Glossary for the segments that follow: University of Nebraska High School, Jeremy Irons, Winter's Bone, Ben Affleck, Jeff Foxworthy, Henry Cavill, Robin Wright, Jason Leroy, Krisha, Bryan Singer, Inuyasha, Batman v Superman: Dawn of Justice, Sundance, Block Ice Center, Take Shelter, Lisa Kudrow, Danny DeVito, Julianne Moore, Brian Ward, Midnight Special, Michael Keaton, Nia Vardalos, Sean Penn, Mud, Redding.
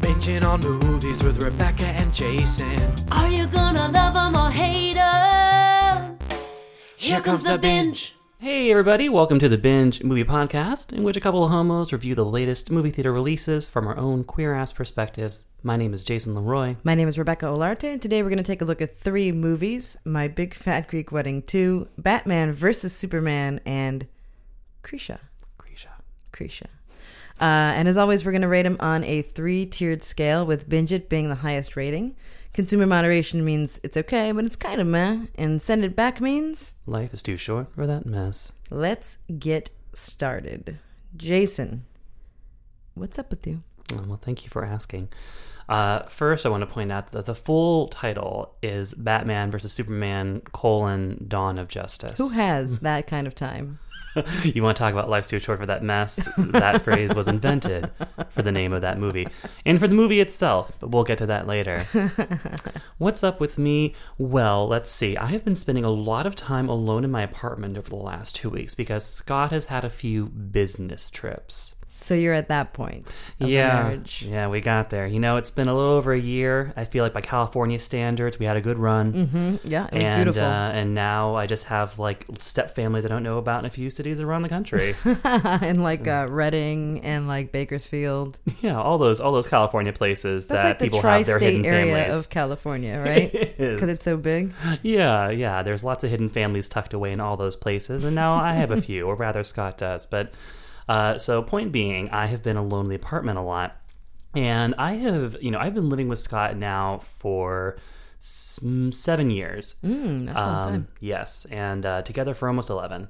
Binging on movies with Rebecca and Jason. Are you gonna love them or hate them? Here comes the binge. Hey everybody, welcome to the Binge Movie Podcast, in which a couple of homos review the latest movie theater releases from our own queer-ass perspectives. My name is Jason Leroy. My name is Rebecca Olarte, and today we're going to take a look at three movies: My Big Fat Greek Wedding 2, Batman vs. Superman, and Krisha. And as always, we're going to rate them on a three-tiered scale, with Binge It being the highest rating. Consumer moderation means it's okay, but it's kind of meh. And send it back means life is too short for that mess. Let's get started. Jason, what's up with you? Oh, well, thank you for asking. First, I want to point out that the full title is Batman vs. Superman, Dawn of Justice. Who has that kind of time? You want to talk about life's too short for that mess? That phrase was invented for the name of that movie and for the movie itself, but we'll get to that later. What's up with me? Well, let's see. I have been spending a lot of time alone in my apartment over the last 2 weeks because Scott has had a few business trips. So you're at that point of marriage. Yeah, we got there. You know, it's been a little over a year. I feel like by California standards, we had a good run. Mm-hmm. Yeah, it was beautiful. And now I just have, like, step-families I don't know about in a few cities around the country. And, like, Redding and, like, Bakersfield. Yeah, all those California places that's that like people have their hidden families. That's like the tri-state area of California, right? It is. Because it's so big? Yeah. There's lots of hidden families tucked away in all those places. And now I have a few, or rather Scott does, but... So point being, I have been alone in the apartment a lot, and I have, you know, I've been living with Scott now for 7 years. That's a long time. Yes, and together for almost 10.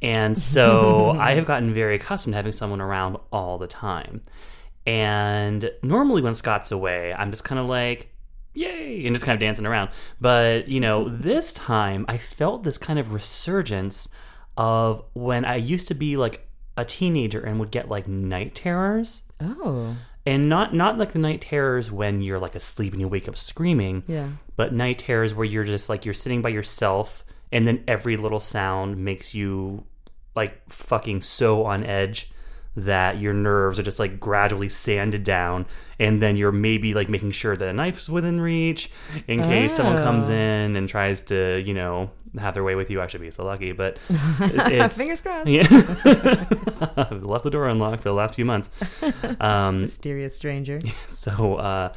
And so I have gotten very accustomed to having someone around all the time. And normally when Scott's away, I'm just kind of like, yay, and just kind of dancing around. But, you know, this time I felt this kind of resurgence of when I used to be like a teenager and would get like night terrors. Oh. And not like the night terrors when you're like asleep and you wake up screaming. Yeah. But night terrors where you're just like, you're sitting by yourself and then every little sound makes you like fucking so on edge that your nerves are just like gradually sanded down, and then you're maybe like making sure that a knife's within reach in case someone comes in and tries to, you know, have their way with you. I should be so lucky, but it's fingers crossed. Yeah. I've left the door unlocked for the last few months. Mysterious stranger. So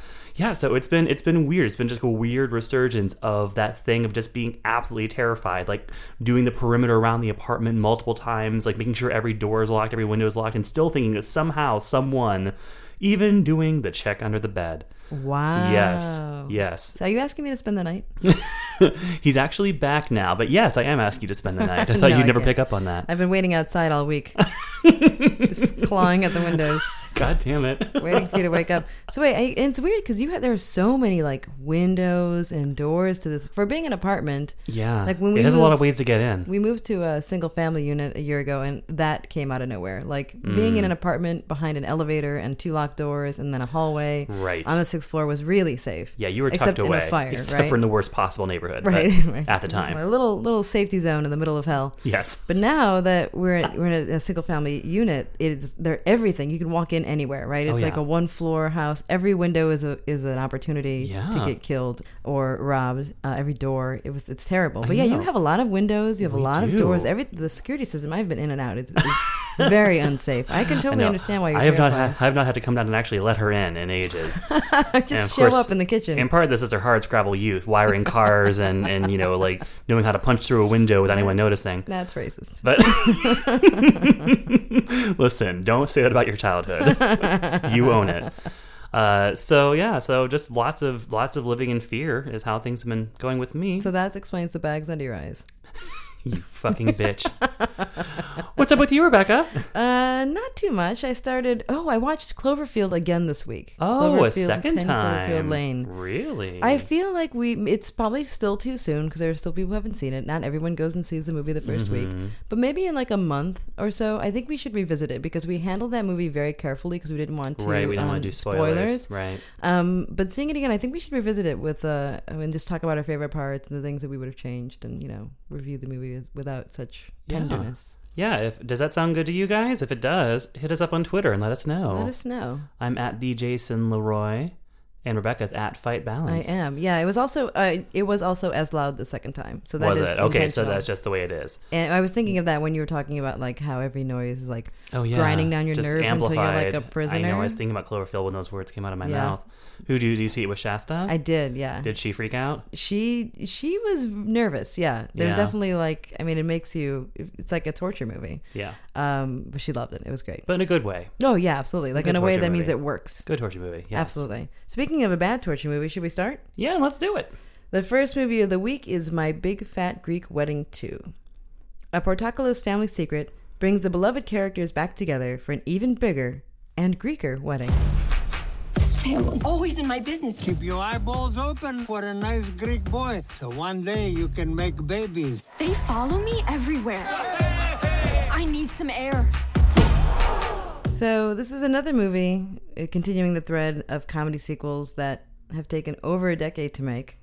so it's been weird. It's been just a weird resurgence of that thing of just being absolutely terrified, like doing the perimeter around the apartment multiple times, like making sure every door is locked, every window is locked, and still thinking that somehow someone, even doing the check under the bed. Wow. Yes. So are you asking me to spend the night? He's actually back now, but yes, I am asking you to spend the night. I thought you'd never pick up on that. I've been waiting outside all week. Just clawing at the windows. God damn it. Waiting for you to wake up. So wait, and it's weird because there are so many like windows and doors to this. For being an apartment. Yeah. Like when we moved, a lot of ways to get in. We moved to a single family unit a year ago, and that came out of nowhere. Like being in an apartment behind an elevator and two locked doors and then a hallway. Right. On the 6th floor was really safe. Yeah, you were tucked away. Except for in the worst possible neighborhood. Right. At the time. A little safety zone in the middle of hell. Yes. But now that we're in a single family unit, they're everything. You can walk in anywhere, right? It's like a one-floor house. Every window is an opportunity to get killed or robbed. Every door, it's terrible. But you have a lot of windows. You have a lot of doors. The security system I've been in and out is very unsafe. I can totally understand why you're I have not had to come down and actually let her in ages. Just show up in the kitchen. And part of this is her hardscrabble youth, wiring cars and you know, like knowing how to punch through a window without anyone noticing. That's racist. But listen, don't say that about your childhood. You own it. So just lots of living in fear is how things have been going with me. So that explains the bags under your eyes. You fucking bitch. What's up with you, Rebecca? Not too much. I watched Cloverfield again this week. Oh, a second 10 time. Cloverfield Lane. Really? I feel like it's probably still too soon because there are still people who haven't seen it. Not everyone goes and sees the movie the first week. But maybe in like a month or so, I think we should revisit it because we handled that movie very carefully because we didn't want to. Right, we didn't want to do spoilers. Right. But seeing it again, I think we should revisit it with and just talk about our favorite parts and the things that we would have changed and, you know, review the movie without such tenderness. Yeah, does that sound good to you guys? If it does, hit us up on Twitter and let us know. I'm at the Jason Leroy, and Rebecca's at Fight Balance. I am. Yeah, it was also as loud the second time. So that was it? Okay, so that's just the way it is. And I was thinking of that when you were talking about like how every noise is like grinding down your nerves amplified. Until you're like a prisoner. I know. I was thinking about Cloverfield when those words came out of my mouth. Who do you see it with Shasta? I did, yeah. Did she freak out? She was nervous, yeah. There's definitely like, I mean, it's like a torture movie. Yeah. But she loved it. It was great. But in a good way. Oh, yeah, absolutely. Like in a way that means it works. Good torture movie, yes. Absolutely. Speaking of a bad torture movie, should we start? Yeah, let's do it. The first movie of the week is My Big Fat Greek Wedding 2. A Portakalo's family secret brings the beloved characters back together for an even bigger and Greeker wedding. Family's always in my business. Keep your eyeballs open for a nice Greek boy, so one day you can make babies. They follow me everywhere. I need some air. So this is another movie, continuing the thread of comedy sequels that have taken over a decade to make.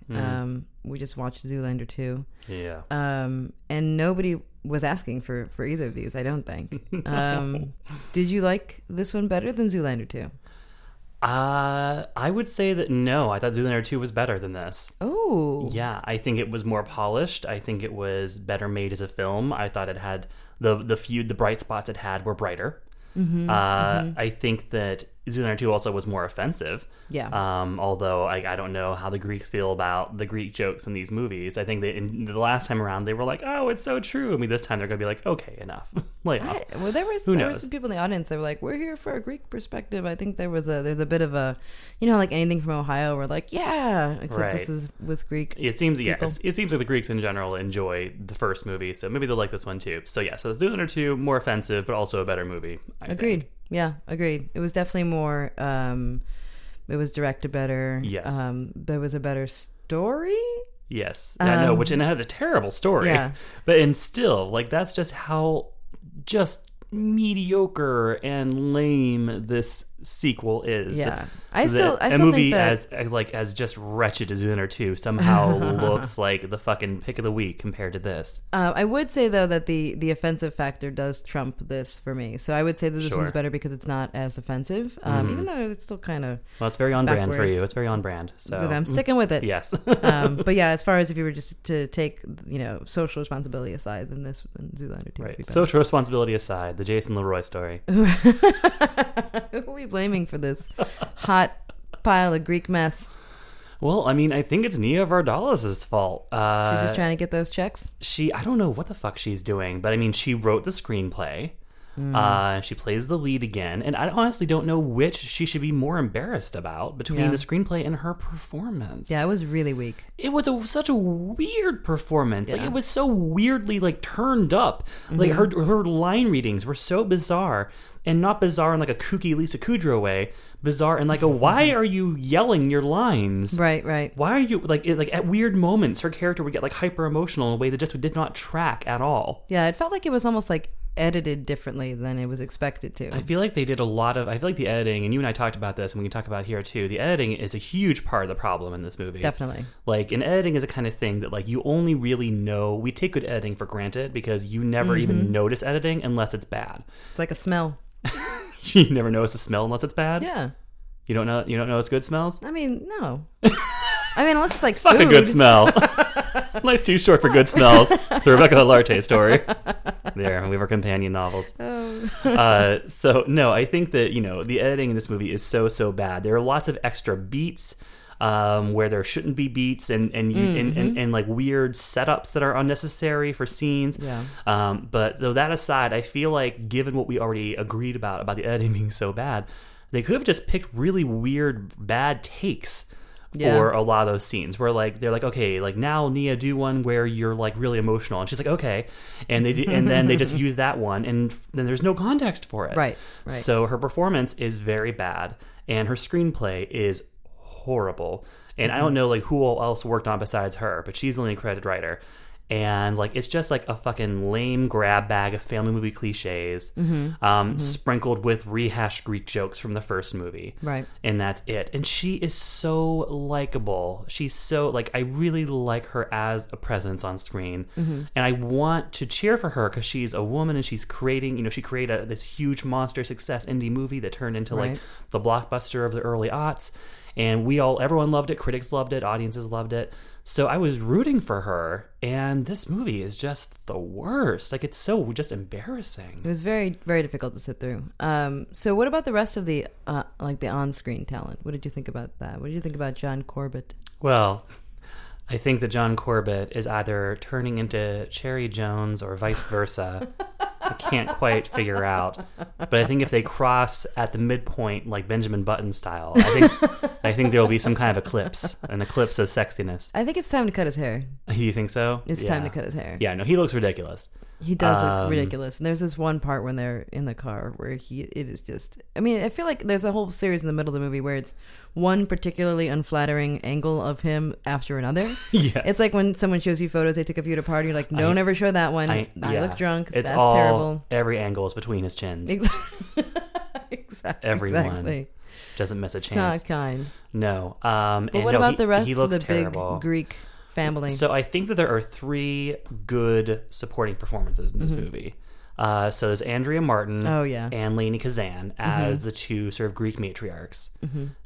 We just watched Zoolander 2. Yeah. And nobody was asking for either of these, I don't think. Did you like this one better than Zoolander 2? I would say that no. I thought Zoolander 2 was better than this. Oh. Yeah, I think it was more polished. I think it was better made as a film. I thought it had the bright spots it had were brighter. I think that Zoolander 2 also was more offensive. Yeah. Although I don't know how the Greeks feel about the Greek jokes in these movies. I think that the last time around they were like, "Oh, it's so true." I mean, this time they're going to be like, "Okay, enough." There were some people in the audience that were like, "We're here for a Greek perspective." I think there's a bit of a, you know, like anything from Ohio, we're like, "Yeah," except this is with Greek. It seems it seems like the Greeks in general enjoy the first movie, so maybe they'll like this one too. So yeah, so Zoolander 2 more offensive, but also a better movie. I think. Yeah, agreed. It was definitely more, it was directed better. Yes. There was a better story. Yes. I know, which, and it had a terrible story. Yeah. But, and still, like, that's just how just mediocre and lame this sequel is. Yeah. I still think that as just wretched as Zoolander 2 somehow looks like the fucking pick of the week compared to this. I would say though that the offensive factor does trump this for me. So I would say that this one's better because it's not as offensive. Even though it's still kind of it's very on backwards. Brand for you. It's very on brand. So I'm sticking with it. Yes. But yeah, as far as if you were just to take, you know, social responsibility aside, then this Zoolander 2 would be better. Social responsibility aside, the Jason Leroy story. Who are we blaming for this hot pile of Greek mess? Well, I mean, I think it's Nia Vardalos' fault. She's just trying to get those checks? I don't know what the fuck she's doing, but I mean, she wrote the screenplay. She plays the lead again, and I honestly don't know which she should be more embarrassed about between the screenplay and her performance. Yeah, it was really weak. It was such a weird performance. Yeah. Like it was so weirdly like turned up. Like her line readings were so bizarre, and not bizarre in like a kooky Lisa Kudrow way. Bizarre and like a why are you yelling your lines? Right. Why are you like at weird moments her character would get like hyper emotional in a way that just did not track at all. Yeah, it felt like it was almost like edited differently than it was expected to. I feel like they did I feel like the editing, and you and I talked about this, and we can talk about here too, the editing is a huge part of the problem in this movie. Definitely. Like, and editing is a kind of thing that like you only really know, we take good editing for granted because you never even notice editing unless it's bad. It's like a smell. You never notice a smell unless it's bad? Yeah. You don't notice good smells? I mean, no. I mean, unless it's like food. Fuck a good smell. Life's too short for good smells. The Rebecca Olarte story. There, we have our companion novels. Oh. So, no, I think that, you know, the editing in this movie is so bad. There are lots of extra beats where there shouldn't be beats and like weird setups that are unnecessary for scenes. Yeah. But though that aside, I feel like given what we already agreed about the editing being so bad, they could have just picked really weird, bad takes for a lot of those scenes where like they're like, okay, like now Nia, do one where you're like really emotional, and she's like, okay, and they do, and then they just use that one, and then there's no context for it. Right. So her performance is very bad, and her screenplay is horrible. And I don't know like who else worked on besides her, but she's the only credited writer. And like it's just like a fucking lame grab bag of family movie cliches, sprinkled with rehashed Greek jokes from the first movie. Right. And that's it. And she is so likable. She's so like, I really like her as a presence on screen, and I want to cheer for her because she's a woman and she's creating. You know, she created this huge monster success indie movie that turned into like the blockbuster of the early aughts. And everyone loved it. Critics loved it. Audiences loved it. So I was rooting for her. And this movie is just the worst. Like, it's so just embarrassing. It was very, very difficult to sit through. So what about the rest of the, the on-screen talent? What did you think about that? What did you think about John Corbett? Well, I think that John Corbett is either turning into Cherry Jones or vice versa. I can't quite figure out, but I think if they cross at the midpoint, like Benjamin Button style, I think there will be some kind of eclipse, an eclipse of sexiness. I think it's time to cut his hair. You think so? It's time to cut his hair. Yeah, no, he looks ridiculous. He does look ridiculous. And there's this one part when they're in the car where it is just, I mean, I feel like there's a whole series in the middle of the movie where it's one particularly unflattering angle of him after another. Yes. It's like when someone shows you photos they took of you at a party, you're like, don't ever show that one. I look drunk. That's terrible. Every angle is between his chins. Exactly. Everyone doesn't miss a chance. It's not kind. No. But what about the rest of the big Greek family? So I think that there are three good supporting performances in this movie. So there's Andrea Martin and Lainey Kazan as the two sort of Greek matriarchs.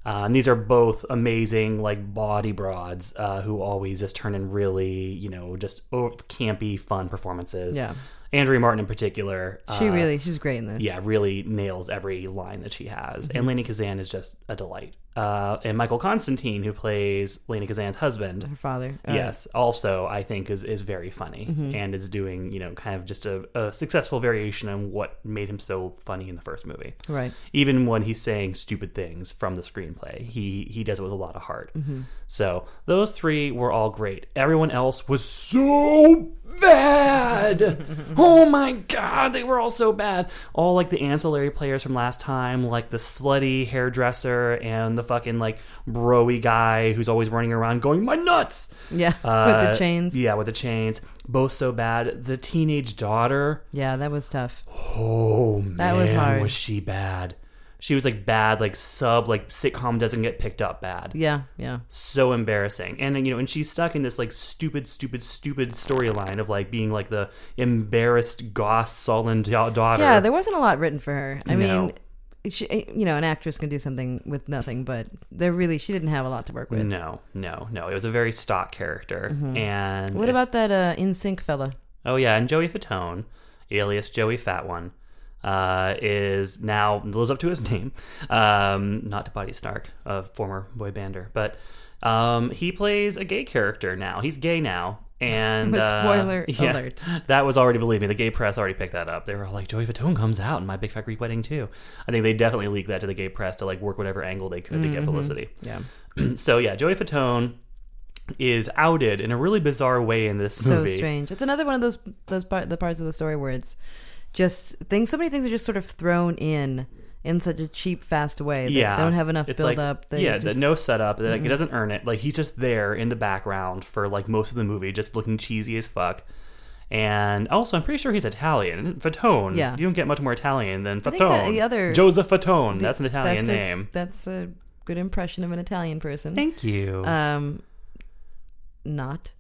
And these are both amazing, like, bawdy broads who always just turn in really, you know, just campy, fun performances. Yeah. Andrea Martin in particular. She's great in this. Yeah, really nails every line that she has. And Lainey Kazan is just a delight. And Michael Constantine, who plays Lainey Kazan's husband. Her father. Yes, also I think is very funny and is doing, you know, kind of just a successful variation on what made him so funny in the first movie. Right. Even when he's saying stupid things from the screenplay, he does it with a lot of heart. So those three were all great. Everyone else was so bad. Oh my god, they were all so bad. All like the ancillary players from last time, like the slutty hairdresser and the fucking like bro-y guy who's always running around going, my nuts! Yeah, with the chains. Yeah, with the chains. Both so bad. The teenage daughter. Yeah, that was tough. Oh man, that was hard. Was she bad? She was like bad, like sub, like sitcom doesn't get picked up bad. Yeah, yeah. So embarrassing. And, you know, and she's stuck in this like stupid storyline of like being like the embarrassed goth sullen daughter. Yeah, there wasn't a lot written for her. I mean, she, you know, an actress can do something with nothing, but she didn't have a lot to work with. No. It was a very stock character. And what about that NSYNC fella? Oh yeah, and Joey Fatone, alias Joey Fat One. Is now lives up to his name, not to body snark, a former boy bander, but he plays a gay character now. He's gay now, and spoiler alert. That was already, believe me, the gay press already picked that up. They were like, Joey Fatone comes out in My Big Fat Greek Wedding 2. I think they definitely leaked that to the gay press to like work whatever angle they could to get publicity. Yeah. So yeah, Joey Fatone is outed in a really bizarre way in this movie. So strange. It's another one of the parts of the story where it's just things. So many things are just sort of thrown in such a cheap, fast way. They don't have enough build up. No setup. Like, it doesn't earn it. Like, he's just there in the background for like most of the movie, just looking cheesy as fuck. And also, I'm pretty sure he's Italian. Fatone. Yeah. You don't get much more Italian than Fatone. Joseph Fatone. That's an Italian name. That's a good impression of an Italian person. Thank you. Not.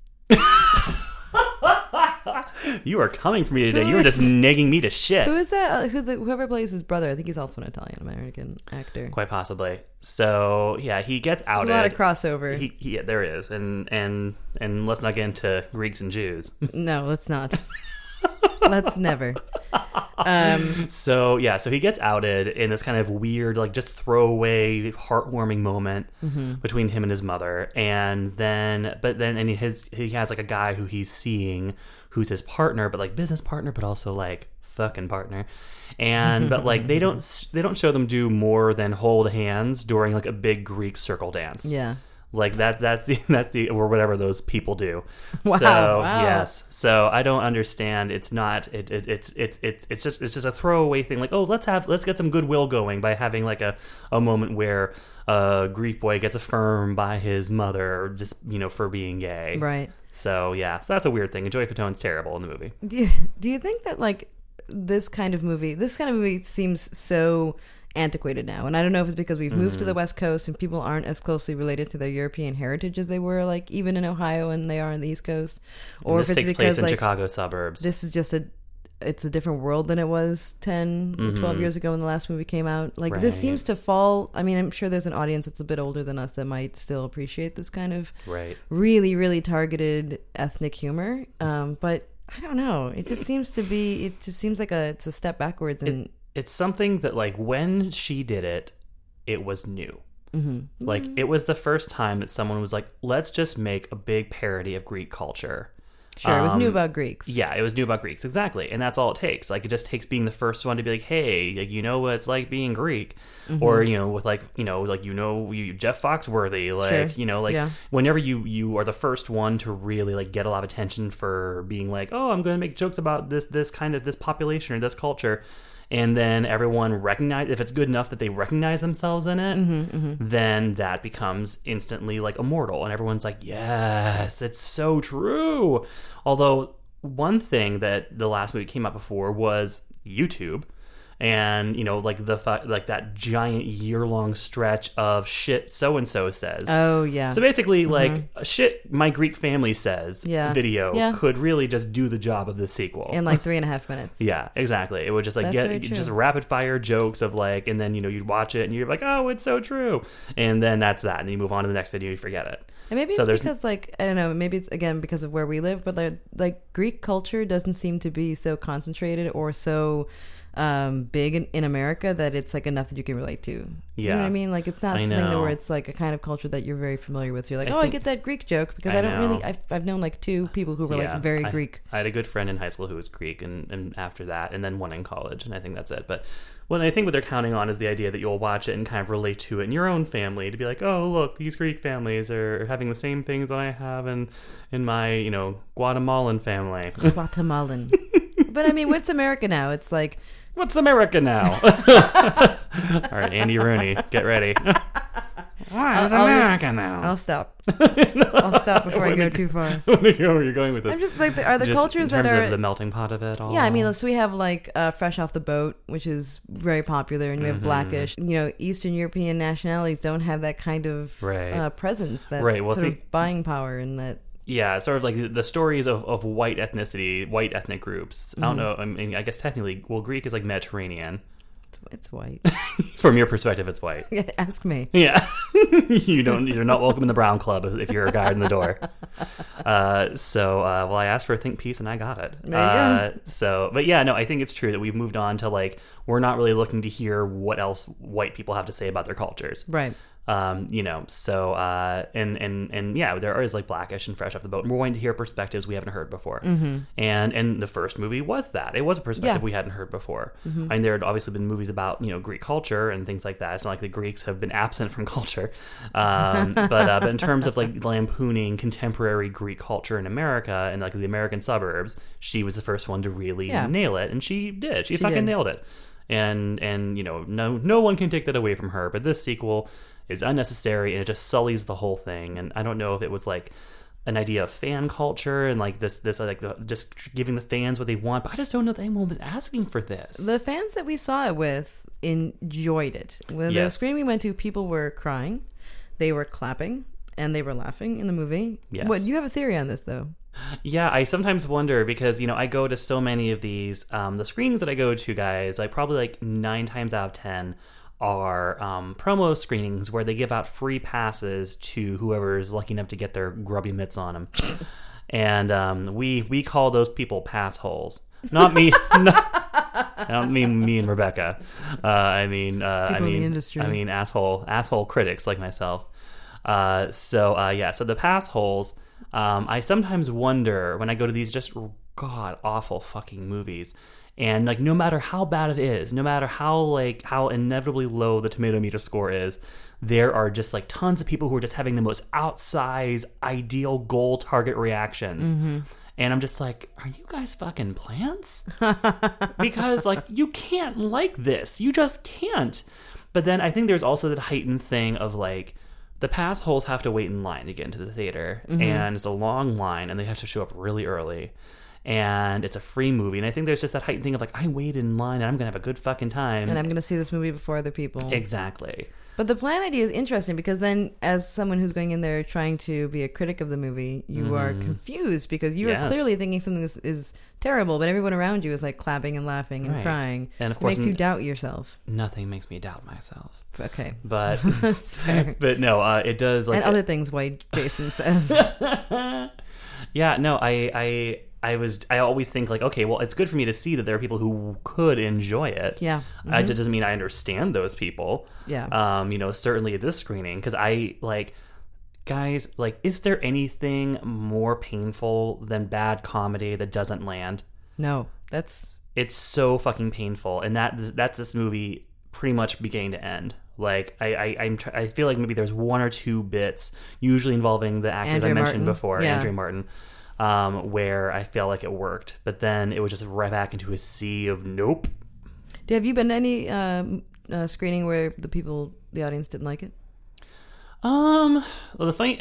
You are coming for me today. You were just negging me to shit. Who is that? Whoever plays his brother. I think he's also an Italian-American actor. Quite possibly. So, yeah, he gets outed. There's a lot of crossover. Yeah, there is. And let's not get into Greeks and Jews. No, let's not. Let's never. So he gets outed in this kind of weird, like, just throwaway, heartwarming moment between him and his mother. And then he has like a guy who he's seeing who's his partner, but like business partner, but also like fucking partner. And but like they don't show them do more than hold hands during like a big Greek circle dance. Yeah. Like that's the or whatever those people do. Wow, so wow. Yes. So I don't understand. It's not it's just a throwaway thing, like, oh, let's get some goodwill going by having like a moment where a Greek boy gets affirmed by his mother just, you know, for being gay. Right. So yeah, so that's a weird thing. And Joey Fatone's terrible in the movie. Do you think that like this kind of movie seems so antiquated now, and I don't know if it's because we've moved to the West Coast and people aren't as closely related to their European heritage as they were, like, even in Ohio, and they are on the East Coast, or if it's because this takes place in like, Chicago suburbs. This is just it's a different world than it was 10 or 12 years ago when the last movie came out. Like, right. This seems to fall. I mean, I'm sure there's an audience that's a bit older than us that might still appreciate this kind of really, really targeted ethnic humor. But I don't know. It just seems to be. It just seems like it's a step backwards and. It's something that, like, when she did it, it was new. Mm-hmm. Like, it was the first time that someone was like, let's just make a big parody of Greek culture. Sure, it was new about Greeks. Yeah, it was new about Greeks, exactly. And that's all it takes. Like, it just takes being the first one to be like, hey, like, you know what it's like being Greek. Mm-hmm. Or, you know, with, like, you know, Jeff Foxworthy. Like, sure. You know, like, yeah. Whenever you are the first one to really, like, get a lot of attention for being like, oh, I'm going to make jokes about this kind of, this population or this culture. And then everyone recognize, if it's good enough that they recognize themselves in it, then that becomes instantly like immortal. And everyone's like, yes, it's so true. Although one thing that the last movie came out before was YouTube. And, you know, like that giant year-long stretch of shit so-and-so says. Oh, yeah. So basically, like, shit my Greek family says could really just do the job of this sequel. In, like, 3.5 minutes. Yeah, exactly. It would just, like, just rapid-fire jokes of, like, and then, you know, you'd watch it and you're like, oh, it's so true. And then that's that. And then you move on to the next video, you forget it. And maybe it's because, like, I don't know, maybe it's, again, because of where we live, but, like Greek culture doesn't seem to be so concentrated or so... big in America that it's like enough that you can relate to. Yeah. You know what I mean? Like it's not something where it's like a kind of culture that you're very familiar with. So you're like, I get that Greek joke because I've known like two people who were like very Greek. I had a good friend in high school who was Greek and after that, and then one in college. And I think that's it. But well, I think what they're counting on is the idea that you'll watch it and kind of relate to it in your own family to be like, oh, look, these Greek families are having the same things that I have in my, you know, Guatemalan family. Guatemalan. But I mean, what's America now? It's like... What's America now? All right, Andy Rooney, get ready. What's America now? I'll stop. I'll stop before I go too far. I want to know where you're going with this. I'm just like, are the cultures that are... in terms of the melting pot of it all? Yeah, I mean, so we have like Fresh Off the Boat, which is very popular, and we have Blackish. You know, Eastern European nationalities don't have that kind of presence, that sort of buying power and that... Yeah, sort of like the stories of white ethnic groups. I don't know. I mean, I guess technically, well, Greek is like Mediterranean. It's white. From your perspective, it's white. Ask me. Yeah. You're not welcome in the Brown Club if you're a guy in the door. So I asked for a think piece and I got it. There you go. So, but yeah, no, I think it's true that we've moved on to like, we're not really looking to hear what else white people have to say about their cultures. Right. You know, so, and yeah, there is like Blackish and Fresh Off the Boat, and we're going to hear perspectives we haven't heard before. And the first movie was that. It was a perspective we hadn't heard before. I mean, there had obviously been movies about, you know, Greek culture and things like that. It's not like the Greeks have been absent from culture. But in terms of like lampooning contemporary Greek culture in America and like the American suburbs, she was the first one to really nail it. And she did. She fucking nailed it. And, you know, no one can take that away from her, but this sequel is unnecessary and it just sullies the whole thing. And I don't know if it was like an idea of fan culture and like this like just giving the fans what they want, but I just don't know that anyone was asking for this. The fans that we saw it with enjoyed it. When the screen we went to, people were crying, they were clapping, and they were laughing in the movie. Yes. What, you have a theory on this though? Yeah, I sometimes wonder because, you know, I go to so many of these, the screenings that I go to, guys, I probably like 9 times out of 10 are promo screenings where they give out free passes to whoever's lucky enough to get their grubby mitts on them. And we call those people pass holes. Not me. I don't mean me and Rebecca. I mean the industry. I mean asshole critics like myself. So the pass holes. I sometimes wonder when I go to these just god awful fucking movies. And like, no matter how bad it is, no matter how inevitably low the tomato meter score is, there are just like tons of people who are just having the most outsized ideal goal target reactions. Mm-hmm. And I'm just like, are you guys fucking plants? Because like, you can't like this. You just can't. But then I think there's also that heightened thing of like, the pass holes have to wait in line to get into the theater. Mm-hmm. And it's a long line and they have to show up really early. And it's a free movie. And I think there's just that heightened thing of like, I waited in line and I'm going to have a good fucking time. And I'm going to see this movie before other people. Exactly. But the plan idea is interesting, because then as someone who's going in there trying to be a critic of the movie, you are confused because you are clearly thinking something is terrible, but everyone around you is like clapping and laughing and crying. And of course, it makes you doubt yourself. Nothing makes me doubt myself. Okay. But that's fair. But no, it does. Like, and other things White Jason says. Yeah, no, I always think like, okay, well, it's good for me to see that there are people who could enjoy it. Yeah. Mm-hmm. It doesn't mean I understand those people. Yeah. You know, certainly at this screening, because I like, guys, like, is there anything more painful than bad comedy that doesn't land? No, it's so fucking painful. And that's this movie pretty much beginning to end. Like, I feel like maybe there's one or two bits, usually involving the actors Andrea I mentioned Martin. Before, yeah. Andrea Martin. Where I felt like it worked, but then it was just right back into a sea of nope. Have you been to any screening where the audience didn't like it? Well, I think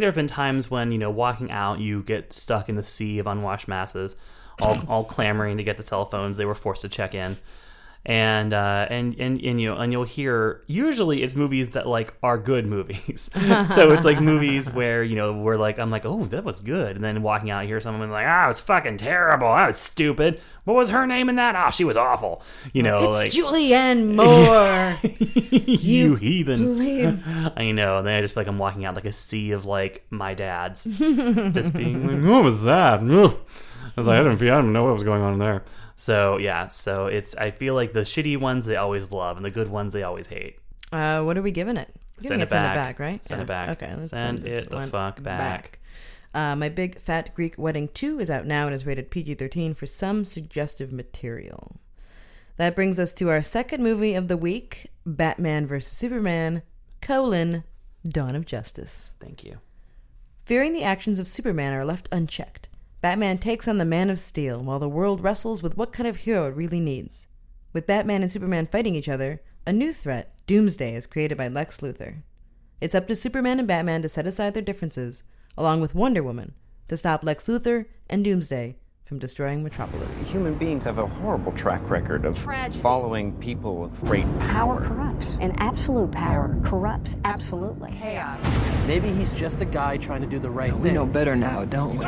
there have been times when, you know, walking out, you get stuck in the sea of unwashed masses, all clamoring to get the cell phones. They were forced to check in. And you know, and you'll hear, usually it's movies that like are good movies. So it's like movies where, you know, we're like, I'm like, oh, that was good. And then walking out, you hear someone like, ah, it was fucking terrible. I was stupid. What was her name in that? Ah, she was awful. You know, it's like Julianne Moore. you heathen. I know. And then I just feel like I'm walking out like a sea of like my dads just being like, what was that? I was like, I didn't know what was going on there. So yeah, so it's, I feel like the shitty ones they always love and the good ones they always hate. What are we giving it? Send it back, right? Okay, let's send it the fuck back. My Big Fat Greek Wedding 2 is out now and is rated PG-13 for some suggestive material. That brings us to our second movie of the week, Batman vs. Superman, Dawn of Justice. Thank you. Fearing the actions of Superman are left unchecked, Batman takes on the Man of Steel while the world wrestles with what kind of hero it really needs. With Batman and Superman fighting each other, a new threat, Doomsday, is created by Lex Luthor. It's up to Superman and Batman to set aside their differences, along with Wonder Woman, to stop Lex Luthor and Doomsday from destroying Metropolis. Human beings have a horrible track record of following people with great power. Power corrupts. And absolute power corrupts. Absolutely. Chaos. Maybe he's just a guy trying to do the right thing. We know better now, don't we?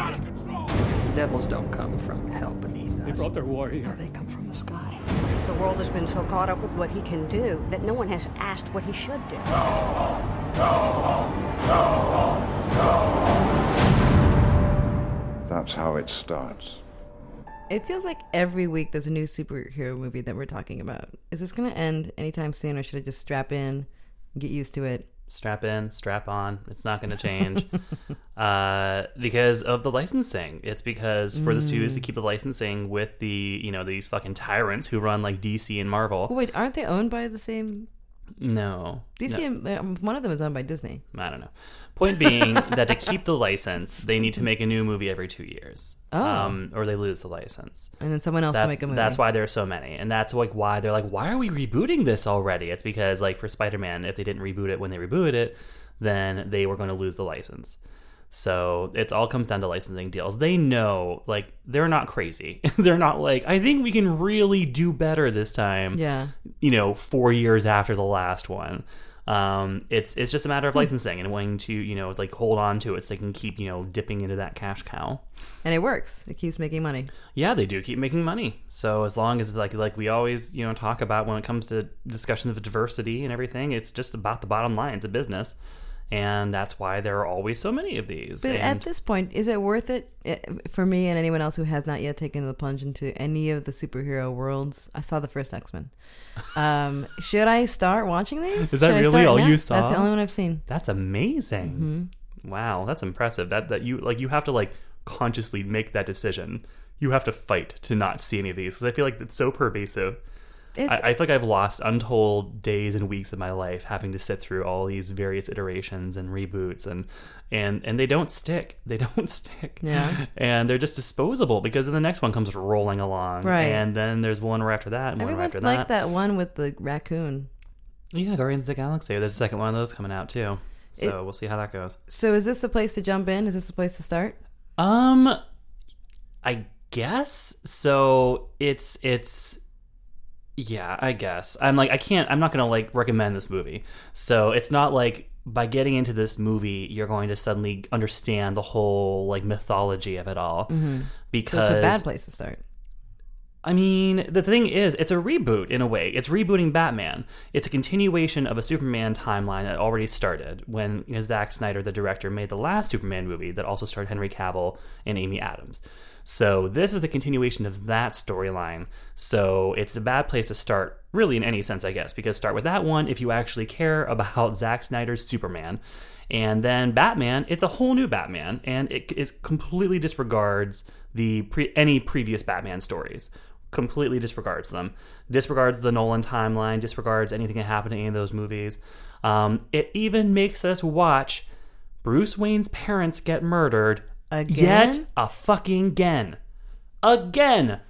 Devils don't come from hell beneath us. They brought their warrior. No, they come from the sky. The world has been so caught up with what he can do that no one has asked what he should do. That's how it starts. It feels like every week there's a new superhero movie that we're talking about. Is this going to end anytime soon, or should I just strap in, get used to it? Strap in, strap on. It's not going to change because of the licensing. It's because for the studios to keep the licensing with the, you know, these fucking tyrants who run like DC and Marvel. Wait, aren't they owned by the same? No. DC, no. One of them is owned by Disney. I don't know. Point being that to keep the license, they need to make a new movie every 2 years. Oh. Or they lose the license. And then someone else will make a movie. That's why there are so many. And that's like why they're like, why are we rebooting this already? It's because like for Spider-Man, if they didn't reboot it when they rebooted it, then they were going to lose the license. So it all comes down to licensing deals. They know, like, they're not crazy. They're not like, I think we can really do better this time. Yeah. You know, 4 years after the last one. It's just a matter of licensing and wanting to, you know, like hold on to it so they can keep, you know, dipping into that cash cow. And it works. It keeps making money. Yeah, they do keep making money. So as long as like we always, you know, talk about when it comes to discussions of diversity and everything, it's just about the bottom line. It's a business. And that's why there are always so many of these. But at this point, is it worth it for me and anyone else who has not yet taken the plunge into any of the superhero worlds? I saw the first X-Men. Should I start watching these? Is that really all you saw? That's the only one I've seen. That's amazing. Mm-hmm. Wow, that's impressive. That you have to like consciously make that decision. You have to fight to not see any of these, because I feel like it's so pervasive. I feel like I've lost untold days and weeks of my life having to sit through all these various iterations and reboots, and they don't stick. They don't stick. Yeah. And they're just disposable, because then the next one comes rolling along. Right. And then there's one right after that, and one right after that. I like that one with the raccoon. Yeah, Guardians of the Galaxy. There's a second one of those coming out, too. So we'll see how that goes. So is this the place to jump in? Is this the place to start? I guess. So it's... Yeah, I guess. I'm not going to, recommend this movie. So it's not like by getting into this movie, you're going to suddenly understand the whole, mythology of it all. Mm-hmm. Because... So it's a bad place to start. I mean, the thing is, it's a reboot in a way. It's rebooting Batman. It's a continuation of a Superman timeline that already started when Zack Snyder, the director, made the last Superman movie that also starred Henry Cavill and Amy Adams. So this is a continuation of that storyline. So it's a bad place to start, really, in any sense, I guess, because start with that one if you actually care about Zack Snyder's Superman. And then Batman, it's a whole new Batman, and it completely disregards any previous Batman stories. Completely disregards them, disregards the Nolan timeline, disregards anything that happened in any of those movies. It even makes us watch Bruce Wayne's parents get murdered again? Yet a fucking again.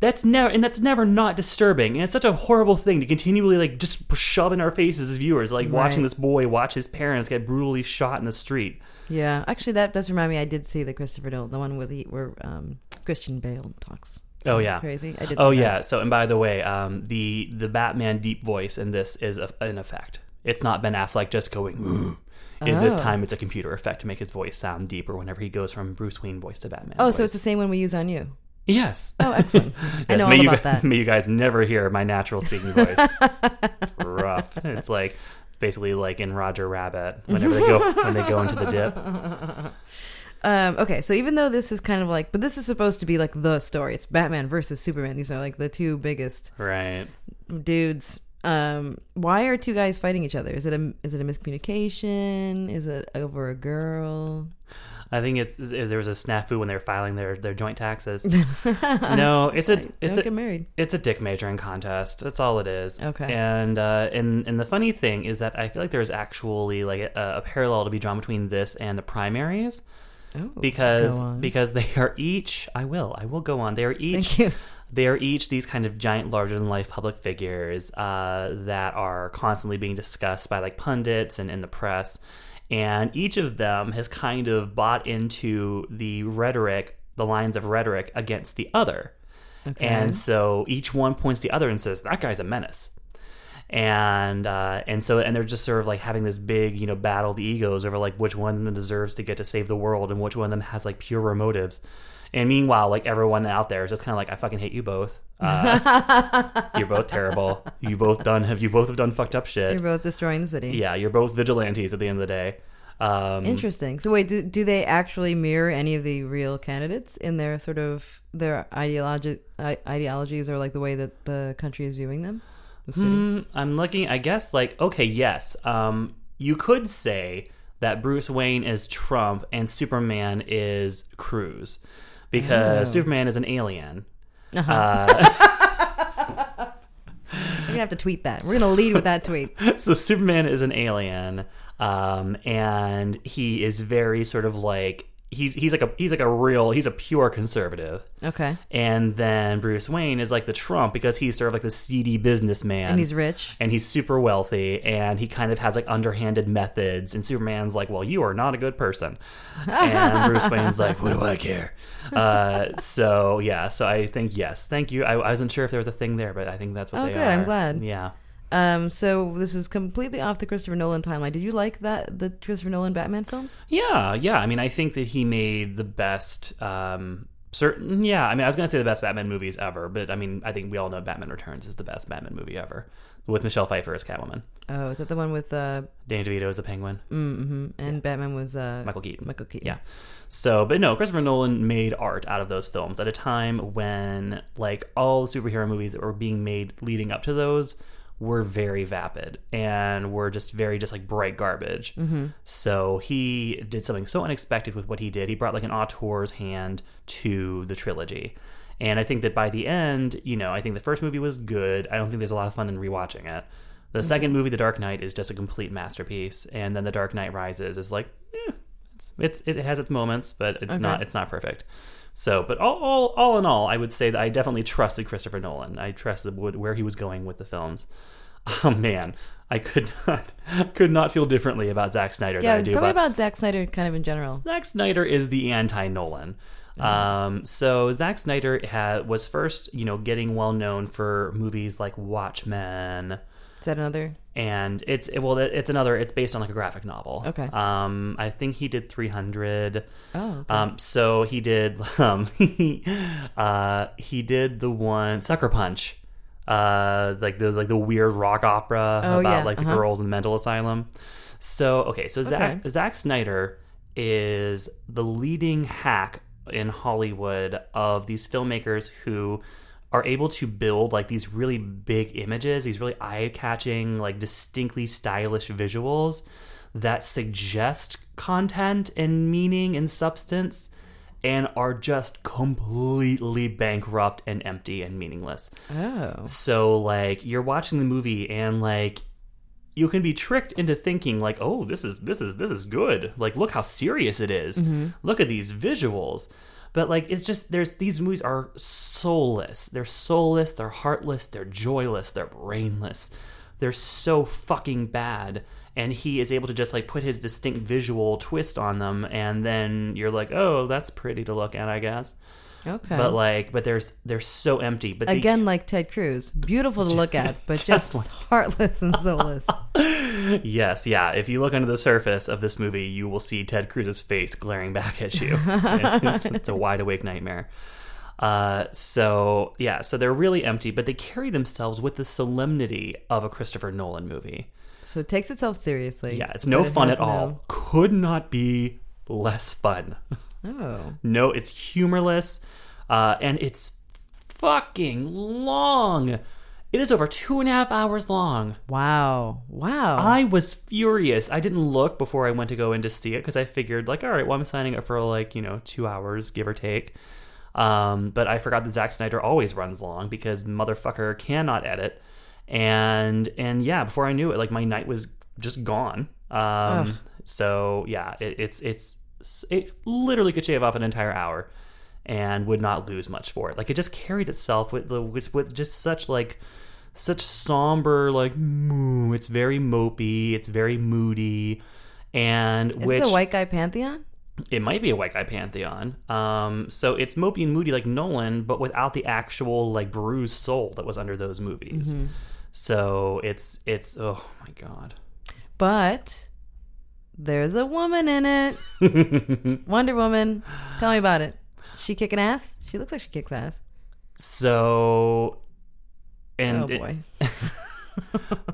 That's never not disturbing, and it's such a horrible thing to continually just shove in our faces as viewers, watching this boy watch his parents get brutally shot in the street. Yeah, actually, that does remind me. I did see the Christopher Nolan, the one where Christian Bale talks. Oh yeah, crazy. I did. Oh yeah. So, and by the way, the Batman deep voice in this is an effect. It's not Ben Affleck just going. Mm. In this time, it's a computer effect to make his voice sound deeper whenever he goes from Bruce Wayne voice to Batman. Oh, voice. So it's the same one we use on you. Yes. Oh, excellent. Yes, I know all about that. May you guys never hear my natural speaking voice. It's rough. It's basically in Roger Rabbit whenever when they go into the dip. Okay, so even though this is kind of but this is supposed to be the story. It's Batman versus Superman. These are the two biggest dudes. Why are two guys fighting each other? Is it a miscommunication? Is it over a girl? I think there was a snafu when they were filing their joint taxes. No, it's married. It's a dick majoring contest. That's all it is. Okay. And the funny thing is that I feel like there's actually a parallel to be drawn between this and the primaries. Oh, because they are each, I will go on. They are each, these kind of giant, larger than life public figures that are constantly being discussed by pundits and in the press. And each of them has kind of bought into the lines of rhetoric against the other. Okay. And so each one points to the other and says, that guy's a menace. And they're just sort of having this big, battle of the egos over which one of them deserves to get to save the world and which one of them has purer motives. And meanwhile, everyone out there is just kind of I fucking hate you both. You're both terrible. You both have done fucked up shit. You're both destroying the city. Yeah, you're both vigilantes at the end of the day. Interesting. So wait, do they actually mirror any of the real candidates in their sort of their ideologies or the way that the country is viewing them? I'm looking, I guess, okay, yes. You could say that Bruce Wayne is Trump and Superman is Cruz, because Superman is an alien. Uh-huh. You're going to have to tweet that. We're going to lead with that tweet. So Superman is an alien, and he is very sort of he's a pure conservative. Okay. And then Bruce Wayne is the Trump, because he's sort of the seedy businessman. And he's rich. And he's super wealthy, and he kind of has underhanded methods, and Superman's well, you are not a good person. And Bruce Wayne's what do I care? So yeah, so I think yes. Thank you. I wasn't sure if there was a thing there, but I think that's what they are. Oh good, I'm glad. Yeah. So this is completely off the Christopher Nolan timeline. Did you like the Christopher Nolan Batman films? Yeah. I mean, I think that he made the best, I was going to say the best Batman movies ever, but I mean, I think we all know Batman Returns is the best Batman movie ever, with Michelle Pfeiffer as Catwoman. Oh, is that the one with... Danny DeVito as the Penguin. Mm-hmm. And Batman was... Michael Keaton. Yeah. So, but no, Christopher Nolan made art out of those films at a time when, all the superhero movies that were being made leading up to those... were very vapid and were just very just like bright garbage. Mm-hmm. So he did something so unexpected with what he did. He brought like an auteur's hand to the trilogy. And I think that by the end, you know, I think the first movie was good. I don't think there's a lot of fun in rewatching it. The mm-hmm. second movie, The Dark Knight, is just a complete masterpiece. And then The Dark Knight Rises is like, it has its moments, but it's not perfect. So, but all in all, I would say that I definitely trusted Christopher Nolan. I trusted where he was going with the films. Oh man, I could not feel differently about Zack Snyder than I do. Yeah, tell me about Zack Snyder kind of in general. Zack Snyder is the anti-Nolan. So Zack Snyder was first, you know, getting well known for movies like Watchmen. Is that another? And it's based on like a graphic novel. Okay. I think he did 300. Oh. Okay. So he did he did the one Sucker Punch. Like the weird rock opera about the girls in the mental asylum. So Zack Snyder is the leading hack in Hollywood of these filmmakers who are able to build like these really big images, these really eye-catching, like distinctly stylish visuals that suggest content and meaning and substance and are just completely bankrupt and empty and meaningless. Oh. So like you're watching the movie and like you can be tricked into thinking like, oh, this is good. Like, look how serious it is. Mm-hmm. Look at these visuals. But like, it's just, these movies are soulless. They're soulless. They're heartless. They're joyless. They're brainless. They're so fucking bad. And he is able to just like put his distinct visual twist on them. And then you're like, oh, that's pretty to look at, I guess. Okay. But like, they're so empty. But again, like Ted Cruz, beautiful to look at, but just heartless and soulless. Yes, yeah. If you look under the surface of this movie, you will see Ted Cruz's face glaring back at you. It's a wide awake nightmare. So they're really empty, but they carry themselves with the solemnity of a Christopher Nolan movie. So it takes itself seriously. Yeah, it's no fun at all. Could not be less fun. Oh. No, it's humorless, and it's fucking long. It is over 2.5 hours long. Wow. I was furious. I didn't look before I went to go in to see it because I figured, like, all right, well, I'm signing up for, like, you know, 2 hours, give or take. But I forgot that Zack Snyder always runs long because motherfucker cannot edit. And yeah, before I knew it, like, my night was just gone. So, yeah, it literally could shave off an entire hour and would not lose much for it. Like, it just carried itself with just such somber, like, moo. It's very mopey. It's very moody. And is it a white guy pantheon? It might be a white guy pantheon. So it's mopey and moody like Nolan, but without the actual, like, bruised soul that was under those movies. Mm-hmm. So it's oh my God. But there's a woman in it. Wonder Woman. Tell me about it. She kicking ass? She looks like she kicks ass. So, and boy.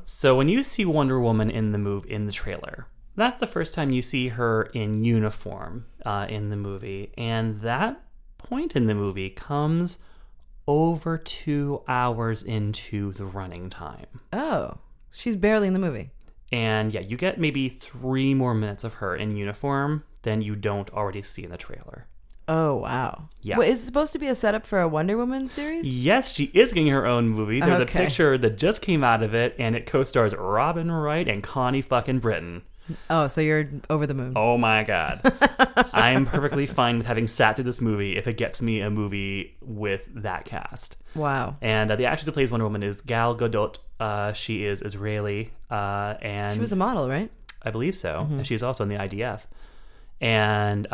So when you see Wonder Woman in the trailer, that's the first time you see her in uniform in the movie, and that point in the movie comes over 2 hours into the running time. Oh, she's barely in the movie. And yeah, you get maybe 3 more minutes of her in uniform than you don't already see in the trailer. Oh, wow. Yeah. Well, is it supposed to be a setup for a Wonder Woman series? Yes, she is getting her own movie. There's a picture that just came out of it, and it co-stars Robin Wright and Connie fucking Britton. Oh, so you're over the moon. Oh, my God. I'm perfectly fine with having sat through this movie if it gets me a movie with that cast. Wow. And the actress who plays Wonder Woman is Gal Gadot. She is Israeli. And she was a model, right? I believe so. Mm-hmm. And she's also in the IDF. And,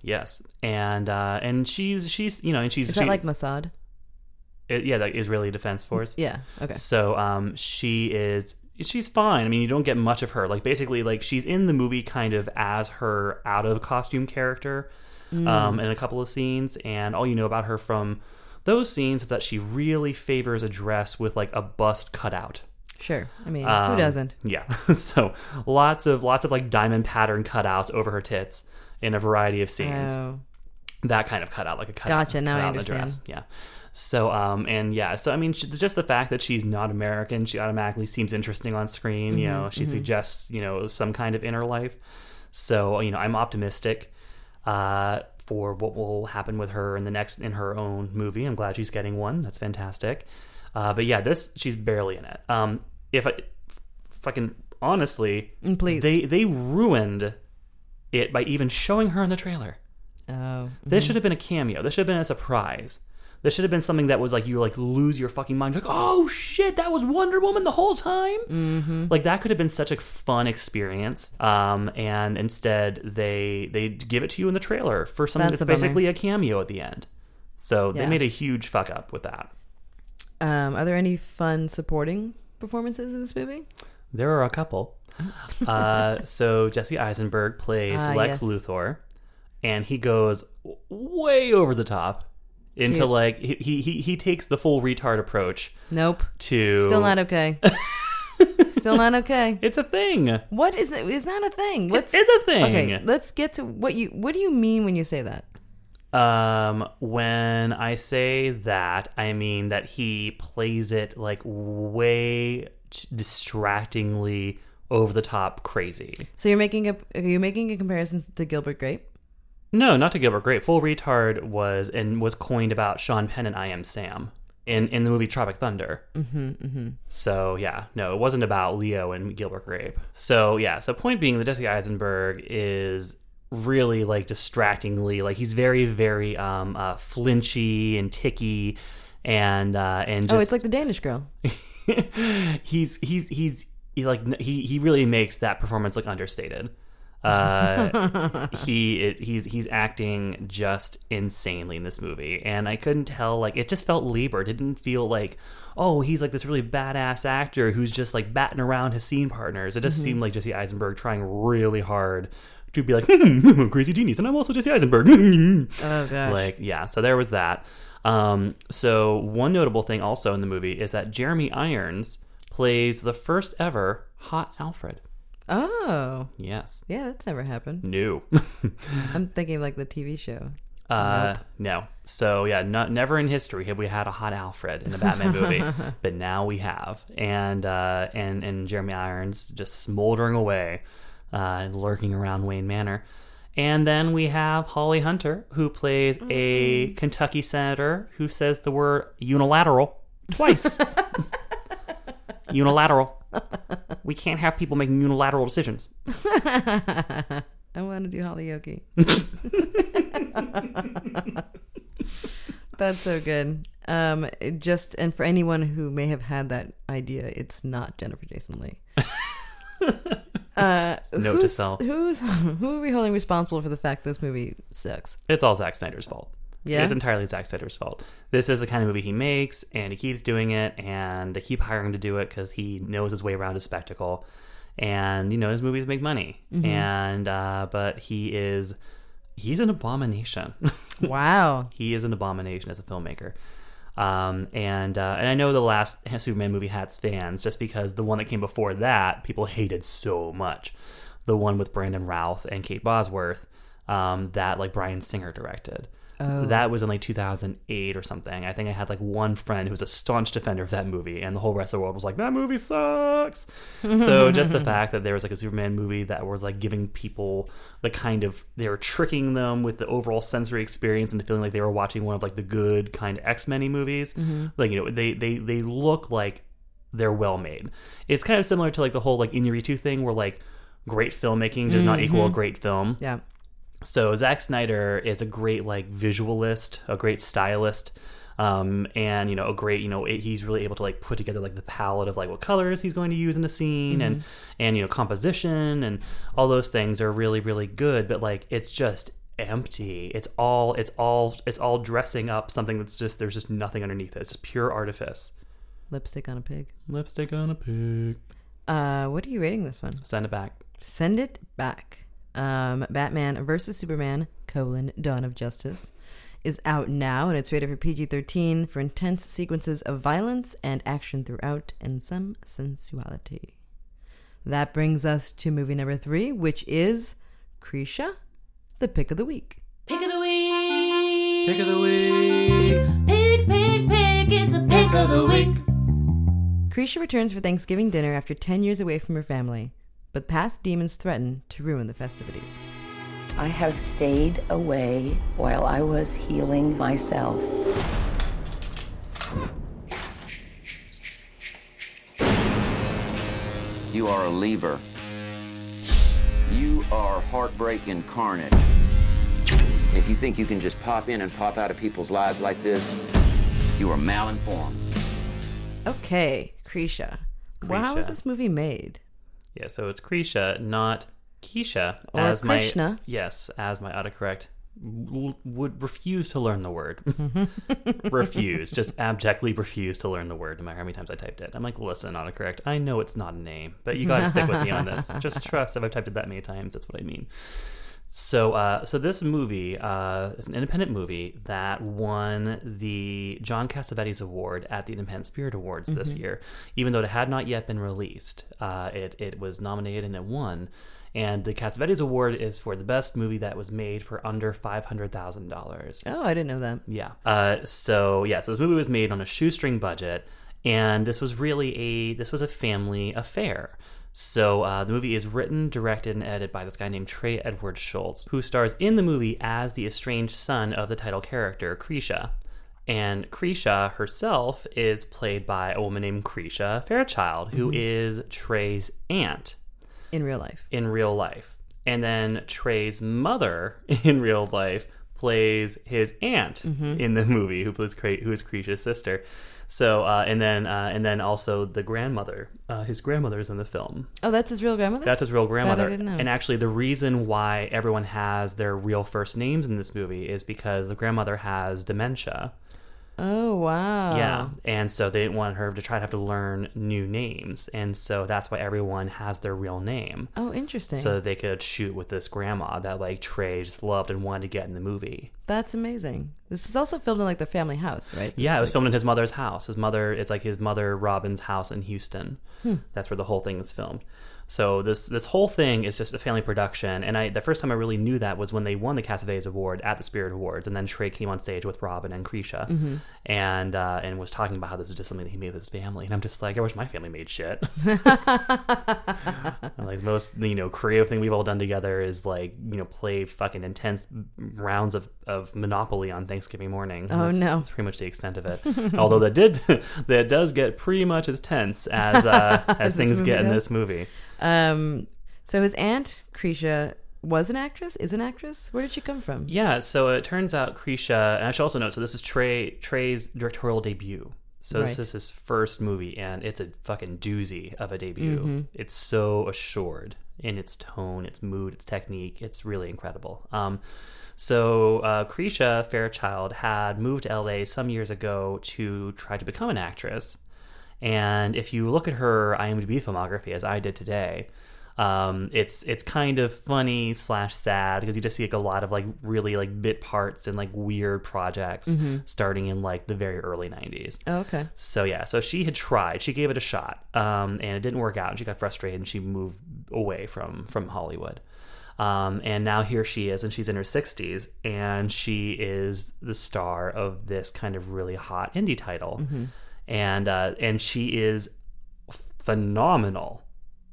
yes. And she's, you know, and she's... Is that like Mossad? The Israeli Defense Force. Yeah, okay. So she's fine. I mean, you don't get much of her. Like, basically, like, she's in the movie kind of as her out-of-costume character in a couple of scenes. And all you know about her from those scenes is that she really favors a dress with, like, a bust cutout. Sure. I mean, who doesn't? Yeah. So lots of, like, diamond pattern cutouts over her tits in a variety of scenes. Oh. That kind of cutout, like a cutout. Gotcha. Now I understand. Dress. Yeah. So, and yeah, so I mean, just the fact that she's not American, she automatically seems interesting on screen. Mm-hmm, you know, she mm-hmm. suggests, you know, some kind of inner life. So, you know, I'm optimistic for what will happen with her in the next, in her own movie. I'm glad she's getting one. That's fantastic. But yeah, this, she's barely in it. If I fucking honestly, please, they ruined it by even showing her in the trailer. Oh, mm-hmm. This should have been a cameo. This should have been a surprise. This should have been something that was like, you like lose your fucking mind. You're like, oh shit, that was Wonder Woman the whole time. Mm-hmm. Like that could have been such a fun experience. And instead they give it to you in the trailer for something that's basically a cameo at the end. So yeah. They made a huge fuck up with that. Are there any fun supporting performances in this movie? There are a couple. So Jesse Eisenberg plays Lex Luthor, and he goes way over the top. Into cute. Like he takes the full retard approach. Nope. To still not okay. Still not okay. It's a thing. What is it? It's not a thing. It's a thing. Okay, let's get to what do you mean when you say that? When I say that, I mean that he plays it like way distractingly over the top crazy. So are you making a comparison to Gilbert Grape? No, not to Gilbert Grape. Full retard was coined about Sean Penn and I Am Sam in the movie Tropic Thunder. Mm-hmm, mm-hmm. So yeah, no, it wasn't about Leo and Gilbert Grape. So yeah, so point being that Jesse Eisenberg is really like distractingly, like he's very, very flinchy and ticky and just... Oh, it's like the Danish Girl. He really makes that performance like understated. He's acting just insanely in this movie, and I couldn't tell, like it just felt labor. It didn't feel like, oh, he's like this really badass actor who's just like batting around his scene partners. It just mm-hmm. seemed like Jesse Eisenberg trying really hard to be like I'm crazy genius, and I'm also Jesse Eisenberg. Oh gosh, like yeah. So there was that. So one notable thing also in the movie is that Jeremy Irons plays the first ever hot Alfred. Oh. Yes. Yeah, that's never happened. No. I'm thinking of like the TV show. No. So yeah, never in history have we had a hot Alfred in a Batman movie, but now we have. And Jeremy Irons just smoldering away, lurking around Wayne Manor. And then we have Holly Hunter, who plays a Kentucky senator who says the word unilateral twice. Unilateral. We can't have people making unilateral decisions. I want to do Holyoke. That's so good. And for anyone who may have had that idea, it's not Jennifer Jason Leigh. Note to self. Who are we holding responsible for the fact this movie sucks? It's all Zack Snyder's fault. Yeah. It's entirely Zack Snyder's fault. This is the kind of movie he makes, and he keeps doing it, and they keep hiring him to do it because he knows his way around his spectacle. And, you know, his movies make money. Mm-hmm. And, but he's an abomination. Wow. He is an abomination as a filmmaker. And I know the last Superman movie had its fans just because the one that came before that, people hated so much. The one with Brandon Routh and Kate Bosworth, that like Bryan Singer directed. Oh. That was in like 2008 or something. I think I had like one friend who was a staunch defender of that movie, and the whole rest of the world was like, that movie sucks. So just the fact that there was like a Superman movie that was like giving people the kind of, they were tricking them with the overall sensory experience into feeling like they were watching one of like the good kind of X-Men movies. Mm-hmm. Like, you know, they look like they're well made. It's kind of similar to like the whole like Inuyasha thing where like great filmmaking does mm-hmm. not equal a great film. Yeah. So Zack Snyder is a great like visualist, a great stylist, and you know, a great, you know, he's really able to like put together like the palette of like what colors he's going to use in a scene mm-hmm. and you know, composition and all those things are really, really good, but like it's just empty. It's all dressing up something that's just, there's just nothing underneath it. It's just pure artifice. Lipstick on a pig. Lipstick on a pig. What are you rating this one? Send it back. Send it back. Batman vs. Superman, Dawn of Justice is out now, and it's rated for PG-13 for intense sequences of violence and action throughout and some sensuality. That brings us to movie number 3, which is Krisha, the Pick of the Week. Pick of the Week. Pick of the Week. Pick, pick, pick. Krisha returns for Thanksgiving dinner after 10 years away from her family, but past demons threaten to ruin the festivities. I have stayed away while I was healing myself. You are a lever. You are heartbreak incarnate. If you think you can just pop in and pop out of people's lives like this, you are malinformed. Okay, Krisha. Wow, was this movie made? Yeah, so it's Krisha, not Keisha. Or as Krishna. As my autocorrect would refuse to learn the word. Refuse. Just abjectly refuse to learn the word, no matter how many times I typed it. I'm like, listen, autocorrect, I know it's not a name, but you gotta stick with me on this. Just trust if I've typed it that many times, that's what I mean. So this movie is an independent movie that won the John Cassavetes Award at the Independent Spirit Awards this year, even though it had not yet been released. It was nominated and it won. And the Cassavetes Award is for the best movie that was made for under $500,000. Oh, I didn't know that. Yeah. So this movie was made on a shoestring budget, and this was really a family affair. So the movie is written, directed, and edited by this guy named Trey Edward Schultz, who stars in the movie as the estranged son of the title character, Krisha. And Krisha herself is played by a woman named Krisha Fairchild, who is Trey's aunt. In real life. And then Trey's mother in real life plays his aunt in the movie, who is Krisha's sister. So and then also the grandmother, his grandmother is in the film. Oh, that's his real grandmother? That's his real grandmother. That I didn't know. And actually, the reason why everyone has their real first names in this movie is because the grandmother has dementia. Oh, wow. Yeah. And so they didn't want her to try to have to learn new names. And so that's why everyone has their real name. Oh, interesting. So they could shoot with this grandma that like Trey just loved and wanted to get in the movie. That's amazing. This is also filmed in like the family house, right? Yeah, it was filmed in his mother's house. It's like his mother Robin's house in Houston. That's where the whole thing is filmed. So this whole thing is just a family production, and the first time I really knew that was when they won the Cassavetes Award at the Spirit Awards, and then Trey came on stage with Robin and Krisha, and was talking about how this is just something that he made with his family, and I'm just like, I wish my family made shit. Like most, creative thing we've all done together is like, play fucking intense rounds of Monopoly on Thanksgiving morning. Oh, no, that's pretty much the extent of it. Although that does get pretty much as tense as things get in this movie. So his aunt, Krisha, is an actress? Where did she come from? Yeah, so it turns out Krisha, and I should also note, so this is Trey's directorial debut. So This is his first movie, and it's a fucking doozy of a debut. It's so assured in its tone, its mood, its technique. It's really incredible. So Krisha Fairchild had moved to LA some years ago to try to become an actress. And if you look at her IMDb filmography, as I did today, it's kind of funny / sad, because you just see like a lot of like really like bit parts and like weird projects starting in like the very early 90s. Oh, okay. So yeah, so she had tried. She gave it a shot, and it didn't work out. And she got frustrated, and she moved away from Hollywood. And now here she is, and she's in her 60s, and she is the star of this kind of really hot indie title. And she is phenomenal.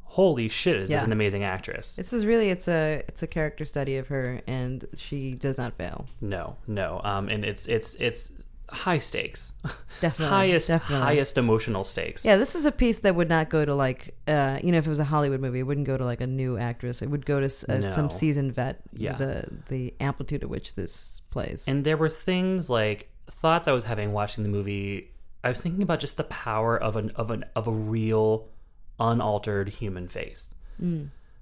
Holy shit, is an amazing actress. This is really, it's a character study of her, and she does not fail. No. And it's high stakes. Definitely. Highest emotional stakes. Yeah, this is a piece that would not go to like, if it was a Hollywood movie, it wouldn't go to like a new actress. It would go to some seasoned vet, the amplitude at which this plays. And there were things like, thoughts I was having watching the movie. I was thinking about just the power of a real, unaltered human face,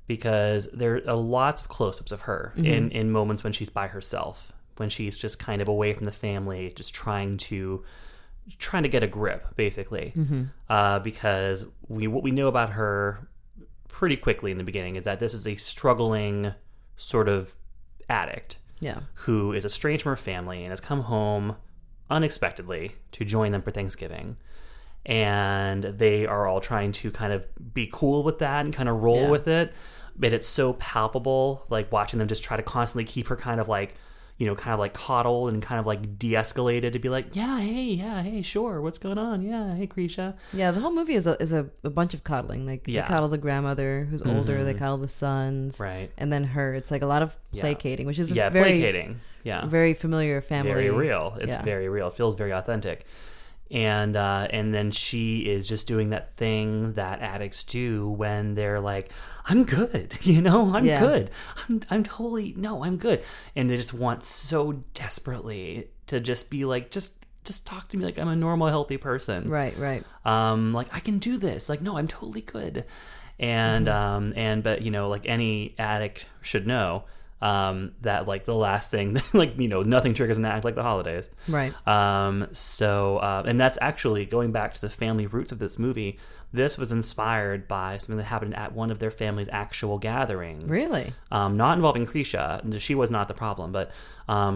because there are lots of close-ups of her in moments when she's by herself, when she's just kind of away from the family, just trying to get a grip, basically, because what we know about her pretty quickly in the beginning is that this is a struggling sort of addict who is estranged from her family and has come home unexpectedly to join them for Thanksgiving, and they are all trying to kind of be cool with that and kind of roll with it, but it's so palpable, like watching them just try to constantly keep her kind of like you know, kind of like coddled and kind of like de-escalated to be like, yeah, hey, sure, what's going on? Yeah, hey, Krisha. Yeah, the whole movie is a bunch of coddling. Like, they coddle the grandmother who's older, they coddle the sons, right, and then her. It's like a lot of placating, which is very familiar family. Very real. It's very real. It feels very authentic. And then she is just doing that thing that addicts do when they're like, I'm good, you know, I'm good. I'm good. And they just want so desperately to just be like, just talk to me like I'm a normal, healthy person. Right. Like, I can do this. Like, no, I'm totally good. And, but you know, like any addict should know, that like the last thing, like, you know, nothing triggers an act like the holidays. Right. And that's actually going back to the family roots of this movie. This was inspired by something that happened at one of their family's actual gatherings. Really? Not involving Krisha. She was not the problem. But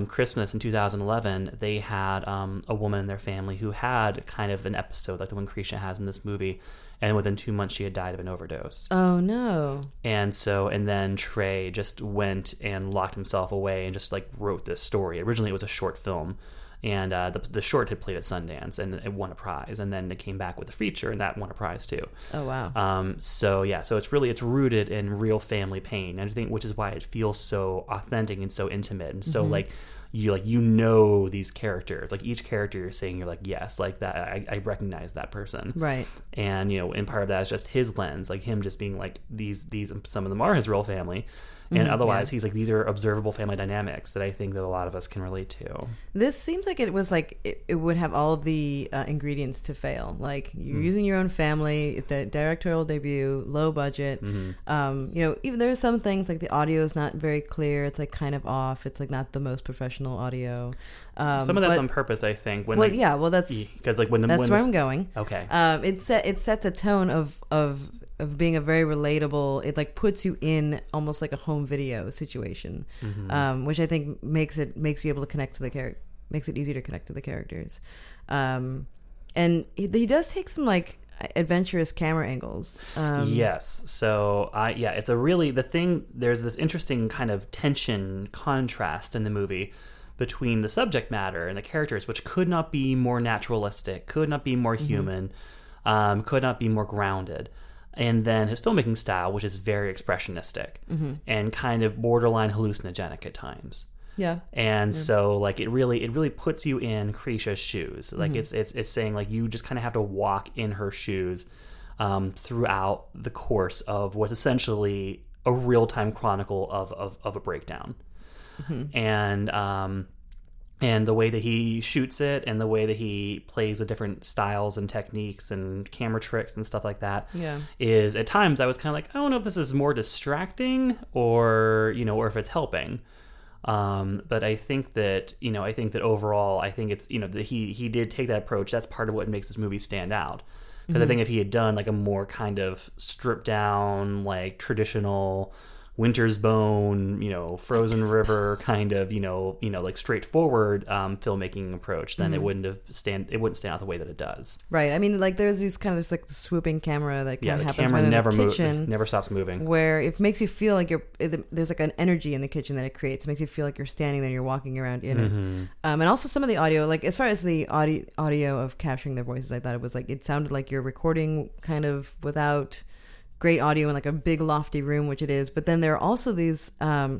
Christmas in 2011, they had a woman in their family who had kind of an episode like the one Krisha has in this movie. And within 2 months, she had died of an overdose. Oh, no. And then Trey just went and locked himself away and just like wrote this story. Originally, it was a short film. And the short had played at Sundance and it won a prize, and then it came back with a feature and that won a prize too. Oh wow! So it's rooted in real family pain, and I think which is why it feels so authentic and so intimate and so like you know these characters, like each character you're seeing, you're like, yes, like that I recognize that person, right? And you know, and part of that is just his lens, like him just being like these some of them are his real family. And otherwise, he's like, these are observable family dynamics that I think that a lot of us can relate to. This seems like it was like it would have all the ingredients to fail. Like, you're using your own family, the directorial debut, low budget. You know, even there are some things like the audio is not very clear. It's like kind of off. It's like not the most professional audio. Some of that's on purpose, I think. I'm going. Okay. It sets a tone of being a very relatable, it like puts you in almost like a home video situation, which I think makes it easier to connect to the characters, and he does take some like adventurous camera angles. It's a really the thing. There's this interesting kind of tension contrast in the movie between the subject matter and the characters, which could not be more naturalistic, could not be more human, could not be more grounded. And then his filmmaking style, which is very expressionistic and kind of borderline hallucinogenic at times. Yeah. And so like it really puts you in Krisha's shoes. Like it's saying like you just kind of have to walk in her shoes throughout the course of what's essentially a real-time chronicle of a breakdown. And the way that he shoots it and the way that he plays with different styles and techniques and camera tricks and stuff like that is at times I was kind of like, I don't know if this is more distracting or, you know, or if it's helping. But I think that, you know, overall, I think it's, you know, that he did take that approach. That's part of what makes this movie stand out. Because I think if he had done like a more kind of stripped down, like traditional Winter's Bone, you know, Frozen River kind of, you know, like straightforward filmmaking approach, then it wouldn't stand out the way that it does. Right. I mean, like there's these kind of like the swooping camera that kind of happens when never in the kitchen, never stops moving, where it makes you feel like there's like an energy in the kitchen that it creates. It makes you feel like you're standing there, you're walking around in it. And also some of the audio, like as far as the audio of capturing their voices, I thought it was like it sounded like you're recording kind of without great audio in like a big lofty room, which it is, but then there are also these I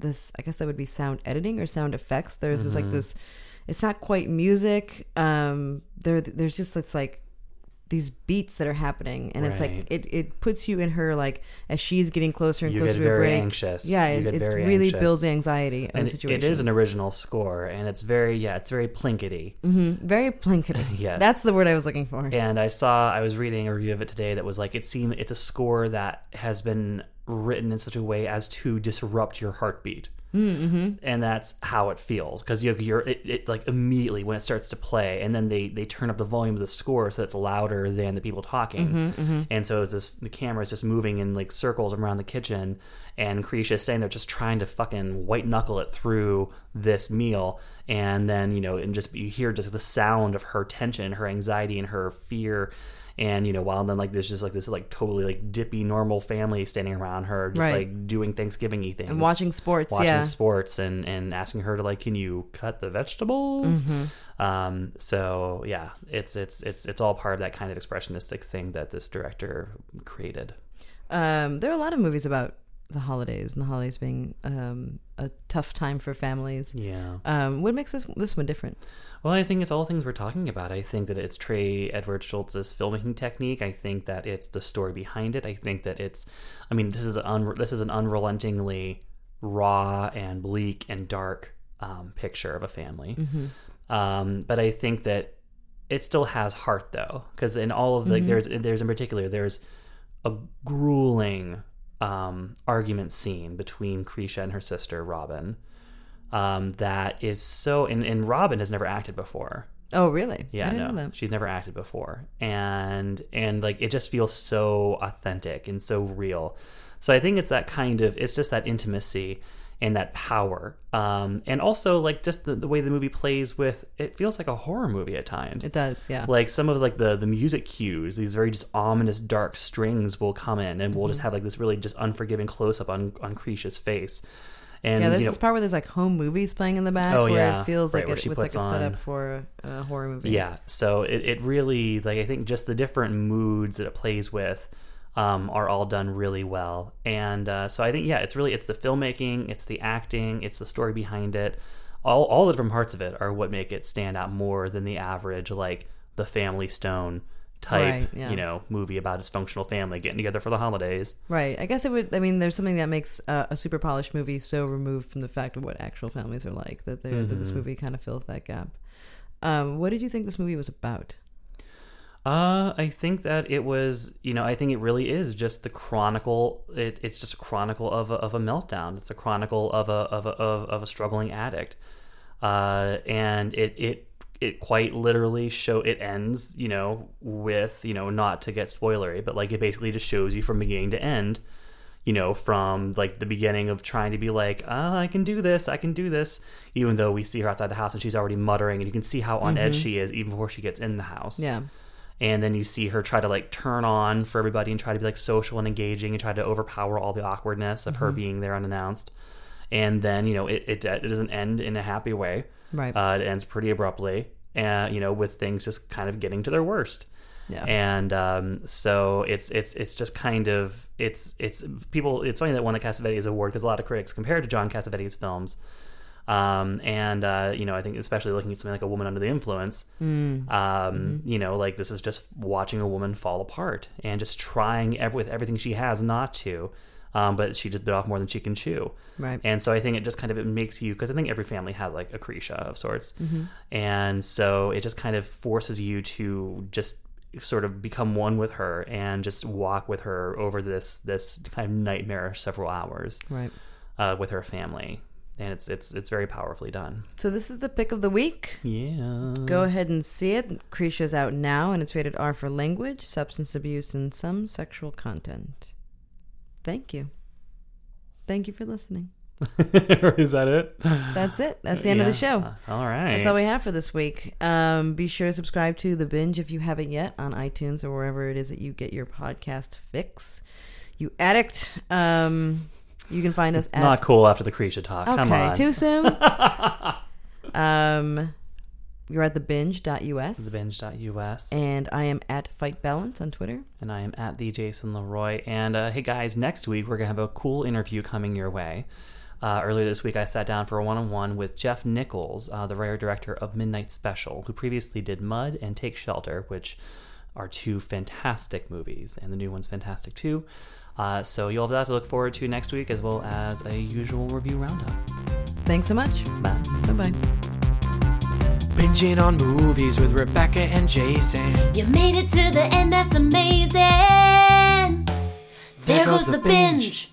guess that would be sound editing or sound effects. There's this like this, it's not quite music, there's just it's like these beats that are happening, and it's like it puts you in her, like as she's getting closer and closer to a break. Anxious. Yeah, it really builds the anxiety of the situation. It is an original score, and it's very plinkety. Very plinkety. Yes, that's the word I was looking for. And I was reading a review of it today that was like it's a score that has been written in such a way as to disrupt your heartbeat. And that's how it feels, because it like immediately when it starts to play, and then they turn up the volume of the score so it's louder than the people talking, and so the camera is just moving in like circles around the kitchen, and Krisha is standing there just trying to fucking white knuckle it through this meal, And then, you know, and just you hear just the sound of her tension, her anxiety, and her fear. And, you know, while then, like, there's just, like, this, like, totally, like, dippy, normal family standing around her, just, like, doing Thanksgiving-y things. And watching sports, sports and asking her to, like, can you cut the vegetables? Mm-hmm. So, yeah, it's all part of that kind of expressionistic thing that this director created. There are a lot of movies about the holidays, and the holidays being a tough time for families. Yeah. What makes this one different? Well, I think it's all things we're talking about. I think that it's Trey Edward Schultz's filmmaking technique. I think that it's the story behind it. I think that it's, I mean, this is an unrelentingly raw and bleak and dark picture of a family. Mm-hmm. But I think that it still has heart, though, because in all of the, mm-hmm. there's in particular, there's a grueling argument scene between Krisha and her sister Robin. That is so, and Robin has never acted before. Oh, really? Yeah, I didn't know that. She's never acted before, and like it just feels so authentic and so real. So I think it's that kind of, it's just that intimacy and that power, and also like just the way the movie plays with it feels like a horror movie at times. It does, yeah. Like some of like the music cues, these very just ominous dark strings will come in, and we'll mm-hmm. just have like this really just unforgiving close up on Krisha's face. And, yeah, there's this part where there's like home movies playing in the back where it feels like it's like a setup for a horror movie. Yeah, so it really, like, I think just the different moods that it plays with are all done really well. And so I think, yeah, it's really, it's the filmmaking, it's the acting, it's the story behind it. All the different parts of it are what make it stand out more than the average, like, the Family Stone type, right, yeah. you know, movie about dysfunctional family getting together for the holidays. Right. I guess it would, I mean, there's something that makes a super polished movie so removed from the fact of what actual families are like, that, mm-hmm. that this movie kind of fills that gap. What did you think this movie was about? I think that it was, you know, I think it really is just the chronicle. It's just a chronicle of a meltdown. It's the chronicle of a struggling addict. And it quite literally it ends, you know, with, you know, not to get spoilery, but like it basically just shows you from beginning to end, you know, from like the beginning of trying to be like, I can do this, even though we see her outside the house and she's already muttering, and you can see how on edge she is even before she gets in the house. Yeah. And then you see her try to like turn on for everybody and try to be like social and engaging and try to overpower all the awkwardness of her being there unannounced. And then, you know, it doesn't end in a happy way. Right. It ends pretty abruptly, and you know, with things just kind of getting to their worst. Yeah. And so it's just kind of it's people. It's funny that won the Cassavetes award because a lot of critics compared to John Cassavetes films. You know, I think especially looking at something like A Woman Under the Influence, you know, like this is just watching a woman fall apart and just trying with everything she has not to. But she did bit off more than she can chew. Right. And so I think it just kind of, it makes you, because I think every family has like a Krisha of sorts. Mm-hmm. And so it just kind of forces you to just sort of become one with her and just walk with her over this kind of nightmare several hours. Right. With her family. And it's very powerfully done. So this is the pick of the week. Yeah. Go ahead and see it. Krisha's out now, and it's rated R for language, substance abuse, and some sexual content. Thank you for listening. Is that it? That's it. That's the end of the show. All right. That's all we have for this week. Be sure to subscribe to The Binge if you haven't yet on iTunes or wherever it is that you get your podcast fix. You addict. You can find us at... Not cool after the Krisha talk. Okay, come on. Too soon. You're at thebinge.us. Thebinge.us. And I am at Fight Balance on Twitter. And I am at the Jason Leroy. And hey guys, next week we're going to have a cool interview coming your way. Earlier this week I sat down for a one-on-one with Jeff Nichols, the writer director of Midnight Special, who previously did Mud and Take Shelter, which are two fantastic movies. And the new one's fantastic too. So you'll have that to look forward to next week, as well as a usual review roundup. Thanks so much. Bye. Bye-bye. Binging on movies with Rebecca and Jason. You made it to the end, that's amazing. There goes the binge.